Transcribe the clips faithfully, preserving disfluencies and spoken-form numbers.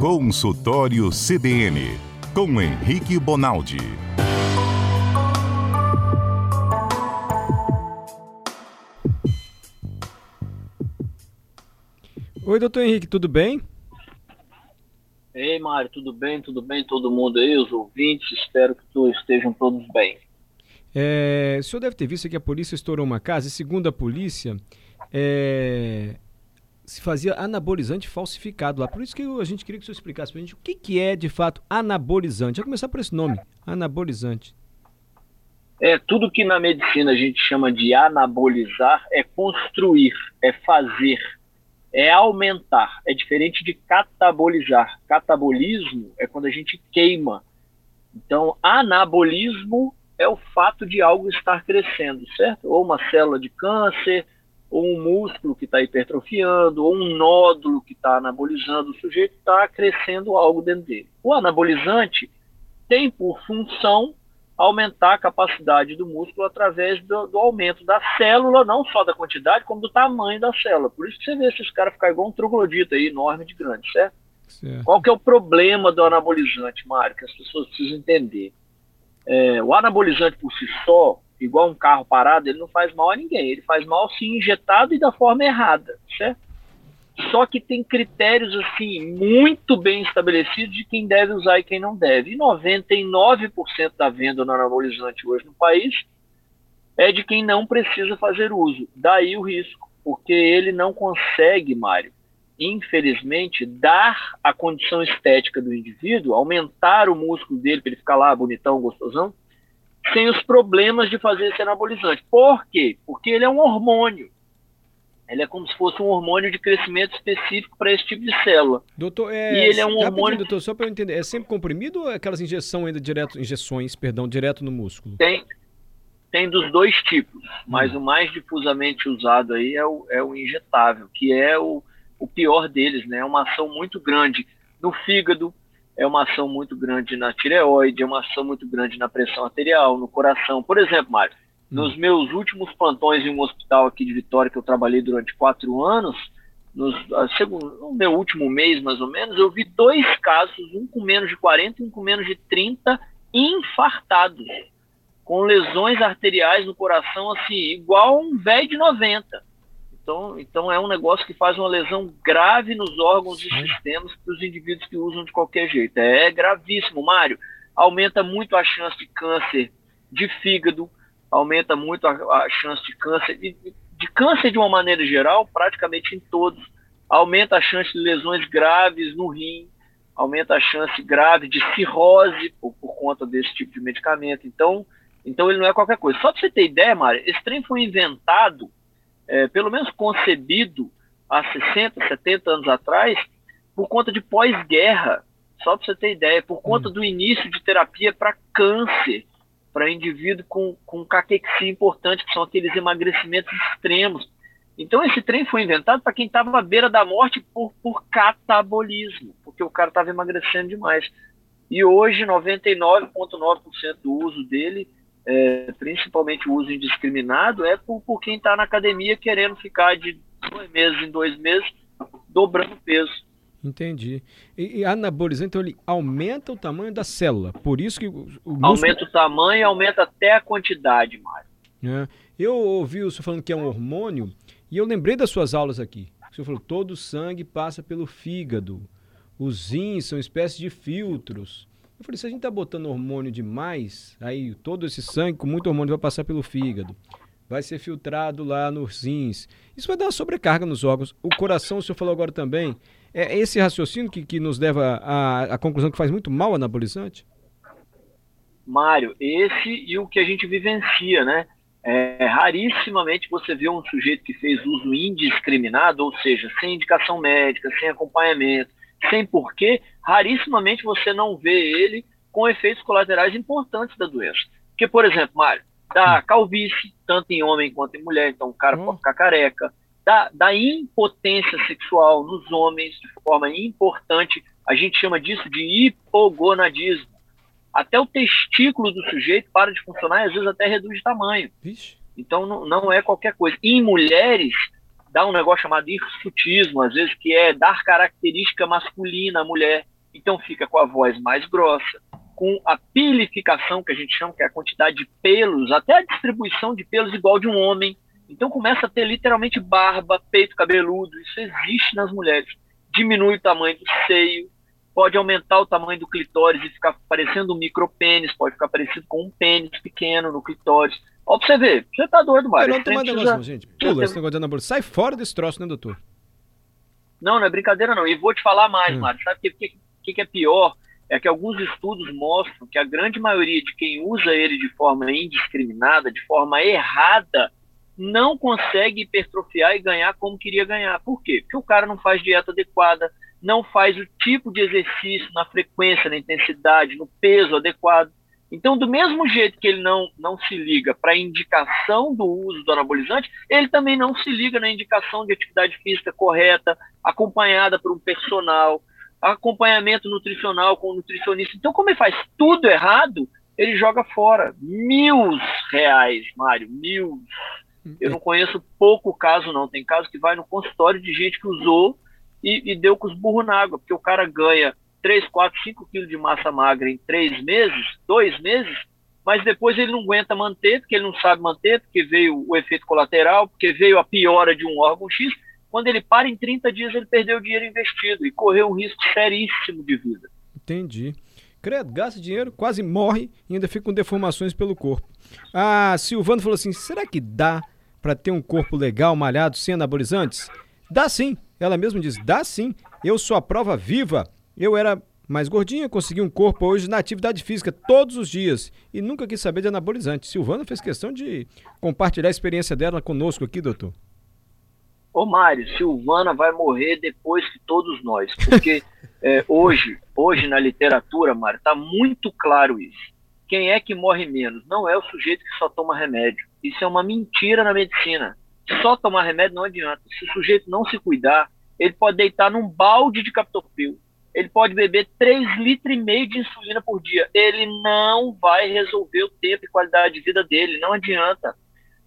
Consultório C B N, com Henrique Bonaldi. Oi, doutor Henrique, tudo bem? Ei, Mário, tudo bem? Tudo bem todo mundo aí, os ouvintes? Espero que tu estejam todos bem. É, o senhor deve ter visto que a polícia estourou uma casa e, segundo a polícia, é, se fazia anabolizante falsificado lá. Por isso que eu, a gente queria que o senhor explicasse para a gente o que, que é, de fato, anabolizante. Vai começar por esse nome, anabolizante. É, tudo que na medicina a gente chama de anabolizar é construir, é fazer, é aumentar. É diferente de catabolizar. Catabolismo é quando a gente queima. Então, anabolismo é o fato de algo estar crescendo, certo? Ou uma célula de câncer, ou um músculo que está hipertrofiando, ou um nódulo que está anabolizando, o sujeito está crescendo algo dentro dele. O anabolizante tem por função aumentar a capacidade do músculo através do, do aumento da célula, não só da quantidade, como do tamanho da célula. Por isso que você vê esses caras ficarem igual um troglodita aí, enorme de grande, certo? certo? Qual que é o problema do anabolizante, Mário, que as pessoas precisam entender? É, o anabolizante por si só, igual um carro parado, ele não faz mal a ninguém. Ele faz mal se injetado e da forma errada, certo? Só que tem critérios, assim, muito bem estabelecidos de quem deve usar e quem não deve. E noventa e nove por cento da venda do anabolizante hoje no país é de quem não precisa fazer uso. Daí o risco, porque ele não consegue, Mário, infelizmente, dar a condição estética do indivíduo, aumentar o músculo dele para ele ficar lá bonitão, gostosão, sem os problemas de fazer esse anabolizante. Por quê? Porque ele é um hormônio. Ele é como se fosse um hormônio de crescimento específico para esse tipo de célula. Doutor, é, e ele é um hormônio... doutor, só para eu entender, é sempre comprimido ou é aquelas injeção ainda direto, injeções, perdão, direto no músculo? Tem, tem dos dois tipos, hum. mas o mais difusamente usado aí é o, é o injetável, que é o, o pior deles, né? É uma ação muito grande no fígado, é uma ação muito grande na tireoide, é uma ação muito grande na pressão arterial, no coração. Por exemplo, Mário, nos meus últimos plantões em um hospital aqui de Vitória, que eu trabalhei durante quatro anos, nos, segundo, no meu último mês, mais ou menos, eu vi dois casos, um com menos de quarenta e um com menos de trinta, infartados, com lesões arteriais no coração, assim, igual um velho de noventa. Então, então é um negócio que faz uma lesão grave nos órgãos e sistemas para os indivíduos que usam de qualquer jeito. É gravíssimo, Mário. Aumenta muito a chance de câncer de fígado, aumenta muito a, a chance de câncer, de, de câncer de uma maneira geral, praticamente em todos, aumenta a chance de lesões graves no rim, aumenta a chance grave de cirrose por, por conta desse tipo de medicamento, então, então ele não é qualquer coisa. Só para você ter ideia, Mário, esse trem foi inventado, é, pelo menos concebido há sessenta, setenta anos atrás, por conta de pós-guerra, só para você ter ideia, por conta do início de terapia para câncer, para indivíduo com, com caquexia importante, que são aqueles emagrecimentos extremos. Então esse trem foi inventado para quem estava à beira da morte por, por catabolismo, porque o cara estava emagrecendo demais. E hoje noventa e nove vírgula nove por cento do uso dele, é, principalmente o uso indiscriminado, é por, por quem está na academia querendo ficar de dois meses em dois meses dobrando o peso. Entendi. E, e anabolizante, então, ele aumenta o tamanho da célula, por isso que o músculo... Aumenta o tamanho e aumenta até a quantidade, Mário. É. Eu ouvi o senhor falando que é um hormônio, e eu lembrei das suas aulas aqui. O senhor falou, todo o sangue passa pelo fígado, os rins são espécies de filtros. Eu falei, se a gente está botando hormônio demais, aí todo esse sangue com muito hormônio vai passar pelo fígado, vai ser filtrado lá nos rins. Isso vai dar uma sobrecarga nos órgãos. O coração, o senhor falou agora também... É esse raciocínio que, que nos leva à conclusão que faz muito mal o anabolizante? Mário, esse e o que a gente vivencia, né? É, rarissimamente você vê um sujeito que fez uso indiscriminado, ou seja, sem indicação médica, sem acompanhamento, sem porquê, rarissimamente você não vê ele com efeitos colaterais importantes da doença. Porque, por exemplo, Mário, da calvície, tanto em homem quanto em mulher, então o cara hum. pode ficar careca, Da, da impotência sexual nos homens, de forma importante, a gente chama disso de hipogonadismo. Até o testículo do sujeito para de funcionar e às vezes até reduz de tamanho. Então não, não é qualquer coisa. E em mulheres, dá um negócio chamado hirsutismo, às vezes, que é dar característica masculina à mulher. Então fica com a voz mais grossa, com a pilificação, que a gente chama, que é a quantidade de pelos, até a distribuição de pelos igual de um homem. Então começa a ter literalmente barba, peito cabeludo, isso existe nas mulheres. Diminui o tamanho do seio, pode aumentar o tamanho do clitóris e ficar parecendo um micropênis, pode ficar parecido com um pênis pequeno no clitóris. Ó, pra você ver, você tá doido, Mário. Eu não tomando negócio, já... gente. Pula você esse tem... negócio de anabolismo. Sai fora desse troço, né, doutor? Não, não é brincadeira, não. E vou te falar mais, hum. Mário. Sabe o que, que, que é pior? É que alguns estudos mostram que a grande maioria de quem usa ele de forma indiscriminada, de forma errada, não consegue hipertrofiar e ganhar como queria ganhar. Por quê? Porque o cara não faz dieta adequada, não faz o tipo de exercício na frequência, na intensidade, no peso adequado. Então, do mesmo jeito que ele não, não se liga para a indicação do uso do anabolizante, ele também não se liga na indicação de atividade física correta, acompanhada por um personal, acompanhamento nutricional com um nutricionista. Então, como ele faz tudo errado, ele joga fora mil reais, Mário, mil. Eu não conheço pouco caso, não. Tem caso que vai no consultório de gente que usou e, e deu com os burros na água, porque o cara ganha três, quatro, cinco quilos de massa magra em três meses, dois meses, mas depois ele não aguenta manter, porque ele não sabe manter, porque veio o efeito colateral, porque veio a piora de um órgão X. Quando ele para em trinta dias, ele perdeu o dinheiro investido e correu um risco seríssimo de vida. Entendi. Credo, gasta dinheiro, quase morre e ainda fica com deformações pelo corpo. A Silvana falou assim, será que dá para ter um corpo legal, malhado, sem anabolizantes? Dá sim. Ela mesma diz, dá sim. Eu sou a prova viva. Eu era mais gordinha, consegui um corpo hoje na atividade física todos os dias e nunca quis saber de anabolizante. Silvana fez questão de compartilhar a experiência dela conosco aqui, doutor. Ô Mário, Silvana vai morrer depois que todos nós, porque é, hoje, hoje na literatura, Mário, está muito claro isso. Quem é que morre menos? Não é o sujeito que só toma remédio. Isso é uma mentira na medicina. Só tomar remédio não adianta. Se o sujeito não se cuidar, ele pode deitar num balde de captopril. Ele pode beber três litros e meio de insulina por dia. Ele não vai resolver o tempo e qualidade de vida dele. Não adianta.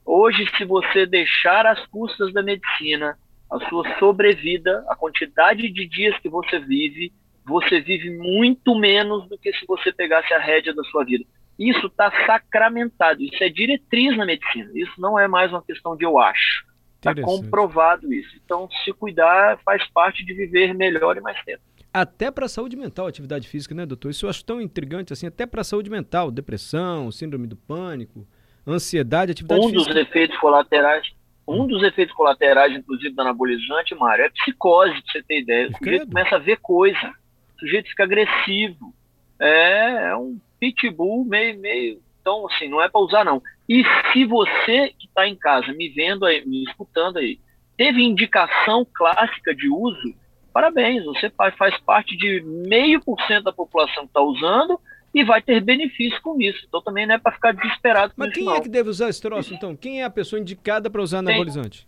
Hoje, se você deixar às custas da medicina a sua sobrevida, a quantidade de dias que você vive, você vive muito menos do que se você pegasse a rédea da sua vida. Isso está sacramentado. Isso é diretriz na medicina. Isso não é mais uma questão de eu acho. Está comprovado isso. Então, se cuidar faz parte de viver melhor e mais tempo. Até para a saúde mental, atividade física, né, doutor? Isso eu acho tão intrigante assim, até para a saúde mental, depressão, síndrome do pânico, ansiedade, atividade um física. Um dos efeitos colaterais, um dos efeitos colaterais, inclusive, do anabolizante, Mário, é psicose, pra você ter ideia. O sujeito começa a ver coisa, o sujeito fica agressivo, é, é um pitbull meio, meio, então, assim, não é para usar, não. E se você que está em casa, me vendo aí, me escutando aí, teve indicação clássica de uso, parabéns, você faz parte de meio por cento da população que está usando e vai ter benefício com isso. Então também não é para ficar desesperado com isso. Mas quem é que deve usar esse troço, então? Quem é a pessoa indicada para usar anabolizante?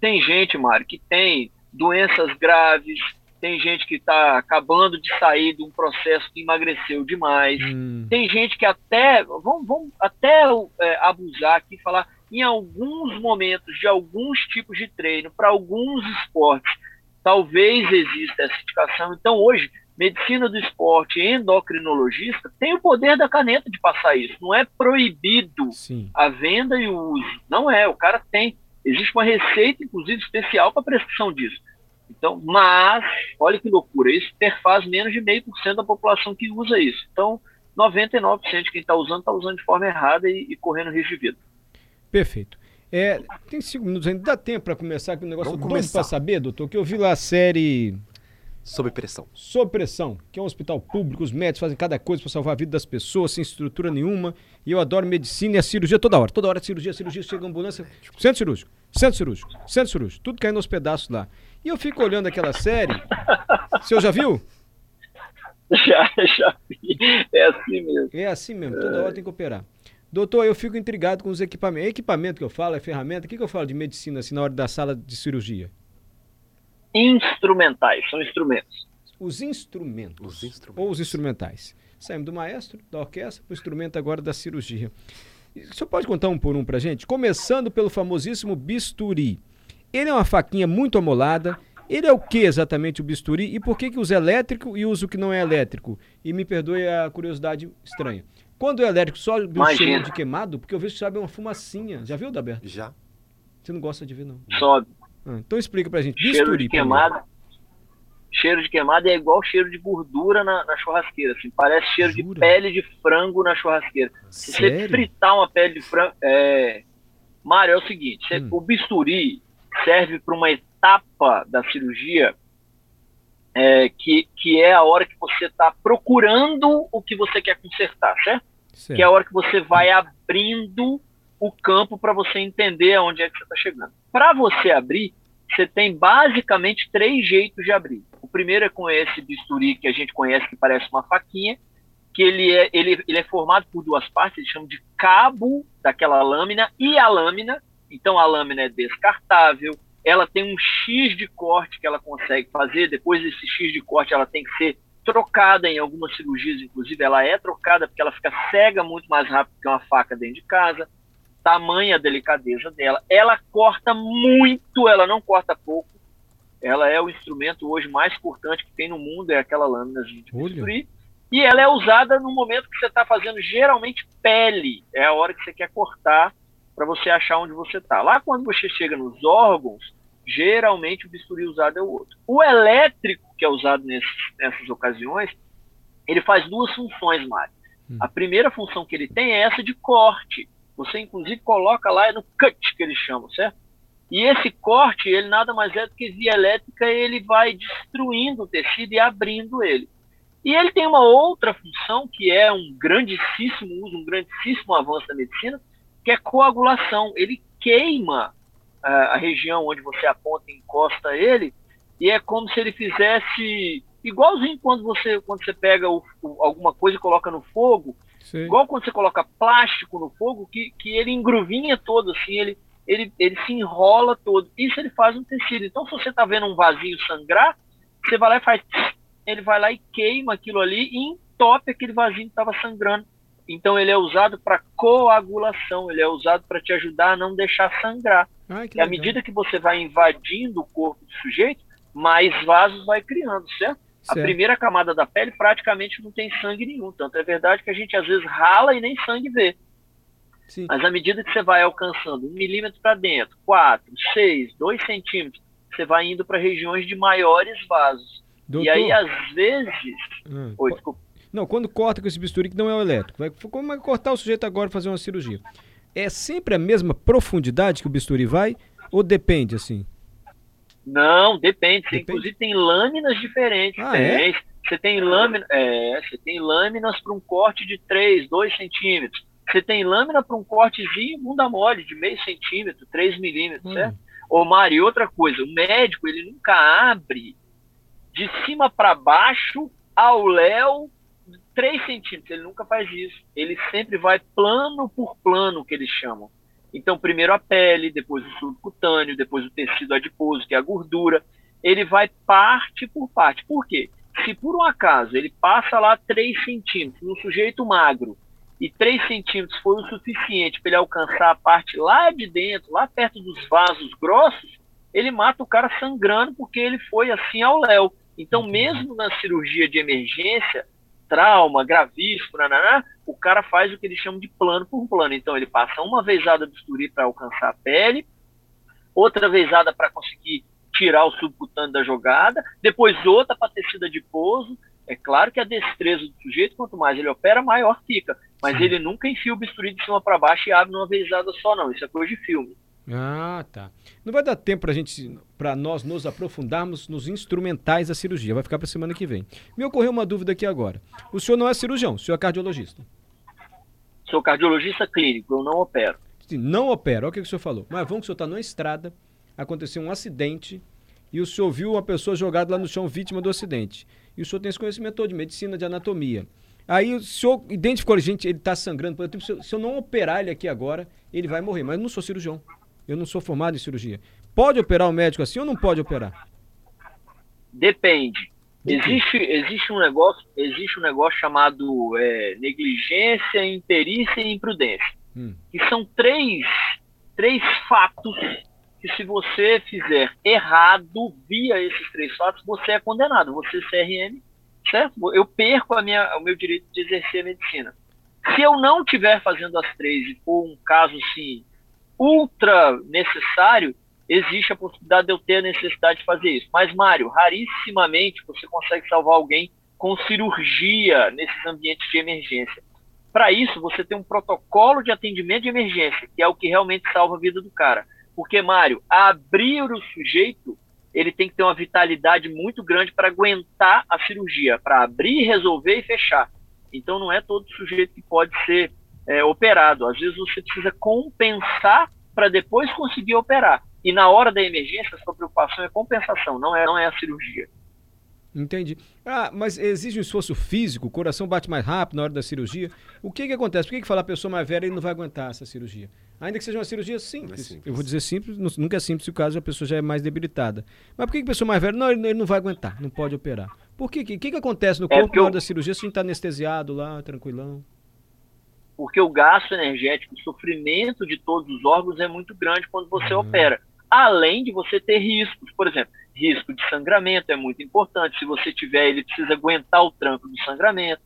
Tem, tem gente, Mário, que tem doenças graves, tem gente que está acabando de sair de um processo que emagreceu demais, hum. tem gente que até, vamos, vamos até é, abusar aqui e falar, em alguns momentos de alguns tipos de treino, para alguns esportes, talvez exista essa indicação. Então, hoje, medicina do esporte e endocrinologista tem o poder da caneta de passar isso. Não é proibido Sim. a venda e o uso. Não é, o cara tem. Existe uma receita, inclusive, especial para prescrição disso. Então, mas, olha que loucura, isso perfaz menos de meio por cento da população que usa isso. Então, noventa e nove por cento de quem está usando, está usando de forma errada e, e correndo risco de vida. Perfeito. É, tem cinco minutos ainda, dá tempo para começar, que o negócio eu tô doido para saber, doutor, que eu vi lá a série... Sobre Pressão. Sobre Pressão, que é um hospital público, os médicos fazem cada coisa para salvar a vida das pessoas, sem estrutura nenhuma, e eu adoro medicina e a cirurgia toda hora, toda hora de cirurgia, cirurgia, chega a ambulância, centro cirúrgico, centro cirúrgico, centro cirúrgico, tudo caindo aos pedaços lá. E eu fico olhando aquela série, o senhor já viu? Já, já vi, é assim mesmo. É assim mesmo, toda hora tem que operar. Doutor, eu fico intrigado com os equipamentos. Equipamento que eu falo é ferramenta. O que, que eu falo de medicina assim, na hora da sala de cirurgia? Instrumentais, são instrumentos. Os instrumentos. Os instrumentos. Ou os instrumentais. Saímos do maestro, da orquestra, para o instrumento agora da cirurgia. O senhor pode contar um por um para a gente? Começando pelo famosíssimo bisturi. Ele é uma faquinha muito amolada. Ele é o que exatamente o bisturi? E por que que usa elétrico e usa o que não é elétrico? E me perdoe a curiosidade estranha. Quando é elétrico, só o cheiro de queimado? Porque eu vejo que sobe uma fumacinha. Já viu, Daberto? Já. Você não gosta de ver, não? Sobe. Ah, então explica pra gente. Bisturi, cheiro de queimado. Cheiro de queimado é igual cheiro de gordura na, na churrasqueira. Assim. Parece cheiro Jura? de pele de frango na churrasqueira. Se Sério? você fritar uma pele de frango... É... Mário, é o seguinte. Você... Hum. O bisturi serve para uma etapa da cirurgia, é, que, que é a hora que você está procurando o que você quer consertar, certo? certo? Que é a hora que você vai abrindo o campo para você entender aonde é que você está chegando. Para você abrir, você tem basicamente três jeitos de abrir. O primeiro é com esse bisturi que a gente conhece, que parece uma faquinha, que ele é, ele, ele é formado por duas partes, eles chamam de cabo daquela lâmina e a lâmina. Então a lâmina é descartável, ela tem um X de corte que ela consegue fazer, depois desse X de corte ela tem que ser trocada em algumas cirurgias, inclusive ela é trocada porque ela fica cega muito mais rápido que uma faca dentro de casa, tamanha a delicadeza dela. Ela corta muito, ela não corta pouco, ela é o instrumento hoje mais cortante que tem no mundo, é aquela lâmina de bisturi, e ela é usada no momento que você está fazendo geralmente pele, é a hora que você quer cortar, para você achar onde você está. Lá quando você chega nos órgãos, geralmente o bisturi usado é o outro. O elétrico, que é usado nesses, nessas ocasiões, ele faz duas funções, Mário. Hum. A primeira função que ele tem é essa de corte. Você, inclusive, coloca lá, é no cut que eles chamam, certo? E esse corte, ele nada mais é do que via elétrica, ele vai destruindo o tecido e abrindo ele. E ele tem uma outra função, que é um grandíssimo uso, um grandíssimo avanço da medicina, que é coagulação. Ele queima uh, a região onde você aponta e encosta ele, e é como se ele fizesse, igualzinho quando você, quando você pega o, o, alguma coisa e coloca no fogo, Sim. igual quando você coloca plástico no fogo, que, que ele engruvinha todo, assim, ele, ele, ele se enrola todo. Isso ele faz no tecido. Então, se você está vendo um vasinho sangrar, você vai lá e faz... Ele vai lá e queima aquilo ali e entope aquele vasinho que estava sangrando. Então ele é usado para coagulação, ele é usado para te ajudar a não deixar sangrar. Ai, e à medida que você vai invadindo o corpo do sujeito, mais vasos vai criando, certo? certo? A primeira camada da pele praticamente não tem sangue nenhum, tanto é verdade que a gente às vezes rala e nem sangue vê. Sim. Mas à medida que você vai alcançando um milímetro para dentro, quatro, seis, dois centímetros, você vai indo para regiões de maiores vasos. Doutor... E aí às vezes... Hum. Oi, desculpa. Não, quando corta com esse bisturi que não é o elétrico. Vai, como é cortar o sujeito agora e fazer uma cirurgia? É sempre a mesma profundidade que o bisturi vai? Ou depende, assim? Não, depende. depende? Você, inclusive, tem lâminas diferentes. Ah, tem. É? Você tem lâmina, é, você tem lâminas para um corte de três, dois centímetros. Você tem lâmina para um cortezinho bunda mole, de meio centímetro, três milímetros, hum. certo? Ô, Mari, outra coisa. O médico, ele nunca abre de cima para baixo ao léu, três centímetros, ele nunca faz isso. Ele sempre vai plano por plano, que eles chamam. Então, primeiro a pele, depois o subcutâneo, depois o tecido adiposo, que é a gordura. Ele vai parte por parte. Por quê? Se por um acaso ele passa lá três centímetros, num sujeito magro, e três centímetros foi o suficiente para ele alcançar a parte lá de dentro, lá perto dos vasos grossos, ele mata o cara sangrando porque ele foi assim ao léu. Então, mesmo na cirurgia de emergência, trauma gravíssimo, nananá, o cara faz o que eles chamam de plano por plano. Então ele passa uma vezada de bisturi para alcançar a pele, outra vezada para conseguir tirar o subcutâneo da jogada, depois outra para tecido adiposo. É claro que a destreza do sujeito, quanto mais ele opera, maior fica. Mas Sim. ele nunca enfia o bisturi de cima para baixo e abre uma vezada só, não. Isso é coisa de filme. Ah, tá. Não vai dar tempo pra gente, pra nós nos aprofundarmos nos instrumentais da cirurgia. Vai ficar pra semana que vem. Me ocorreu uma dúvida aqui agora. O senhor não é cirurgião, o senhor é cardiologista? Sou cardiologista clínico, eu não opero. Não opero, olha o que o senhor falou. Mas vamos que o senhor tá na estrada, aconteceu um acidente e o senhor viu uma pessoa jogada lá no chão, vítima do acidente. E o senhor tem esse conhecimento todo de medicina, de anatomia. Aí o senhor identificou, gente, ele tá sangrando. Por exemplo, se eu não operar ele aqui agora, ele vai morrer. Mas eu não sou cirurgião. Eu não sou formado em cirurgia. Pode operar o médico assim ou não pode operar? Depende. Existe, existe, um, negócio, existe um negócio chamado é, negligência, imperícia e imprudência. Hum. Que são três, três fatos que se você fizer errado via esses três fatos, você é condenado, você C R M, certo? Eu perco a minha, o meu direito de exercer a medicina. Se eu não estiver fazendo as três e for um caso assim, ultra necessário, existe a possibilidade de eu ter a necessidade de fazer isso. Mas, Mário, rarissimamente você consegue salvar alguém com cirurgia nesses ambientes de emergência. Para isso, você tem um protocolo de atendimento de emergência, que é o que realmente salva a vida do cara. Porque, Mário, abrir o sujeito, ele tem que ter uma vitalidade muito grande para aguentar a cirurgia, para abrir, resolver e fechar. Então, não é todo sujeito que pode ser é, operado. Às vezes, você precisa compensar para depois conseguir operar. E na hora da emergência, a sua preocupação é compensação, não é, não é a cirurgia. Entendi. Ah, mas exige um esforço físico, o coração bate mais rápido na hora da cirurgia. O que que acontece? Por que que fala a pessoa mais velha e não vai aguentar essa cirurgia? Ainda que seja uma cirurgia simples. É simples. Eu vou dizer simples, nunca é simples se o caso a pessoa já é mais debilitada. Mas por que que a pessoa mais velha, não, ele não vai aguentar, não pode operar? Por que que, que, que acontece no corpo é eu... na hora da cirurgia se a gente está anestesiado lá, tranquilão? Porque o gasto energético, o sofrimento de todos os órgãos é muito grande quando você ah. opera. Além de você ter riscos, por exemplo, risco de sangramento é muito importante. Se você tiver, ele precisa aguentar o tranco do sangramento.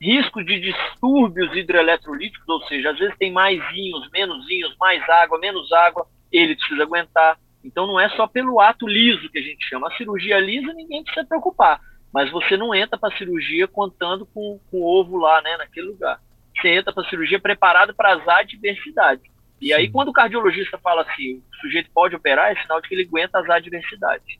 Risco de distúrbios hidroeletrolíticos, ou seja, às vezes tem mais íons, menos íons, mais água, menos água, ele precisa aguentar. Então não é só pelo ato liso que a gente chama. A cirurgia lisa ninguém precisa preocupar, mas você não entra para a cirurgia contando com, com o ovo lá, né, naquele lugar. Você entra para a cirurgia preparado para as adversidades. E aí, quando o cardiologista fala assim, o sujeito pode operar, é sinal de que ele aguenta as adversidades.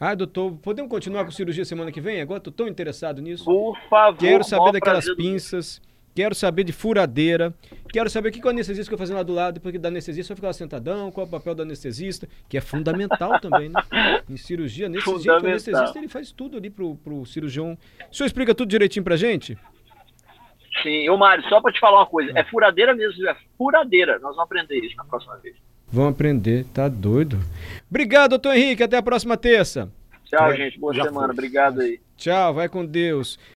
Ah, doutor, podemos continuar com cirurgia semana que vem? Agora estou tão interessado nisso. Por favor. Quero saber daquelas pinças, do... quero saber de furadeira, quero saber o que o anestesista vai fazer lá do lado, depois que dá anestesia, só ficar sentadão, qual é o papel do anestesista, que é fundamental também, né? Em cirurgia, nesse jeito, o anestesista ele faz tudo ali para o cirurgião. O senhor explica tudo direitinho para gente? Sim, ô Mário, só para te falar uma coisa, é furadeira mesmo, é furadeira, nós vamos aprender isso na próxima vez. Vamos aprender, tá doido. Obrigado, doutor Henrique, até a próxima terça. Tchau, é, gente, boa semana, foi. Obrigado aí. Tchau, vai com Deus.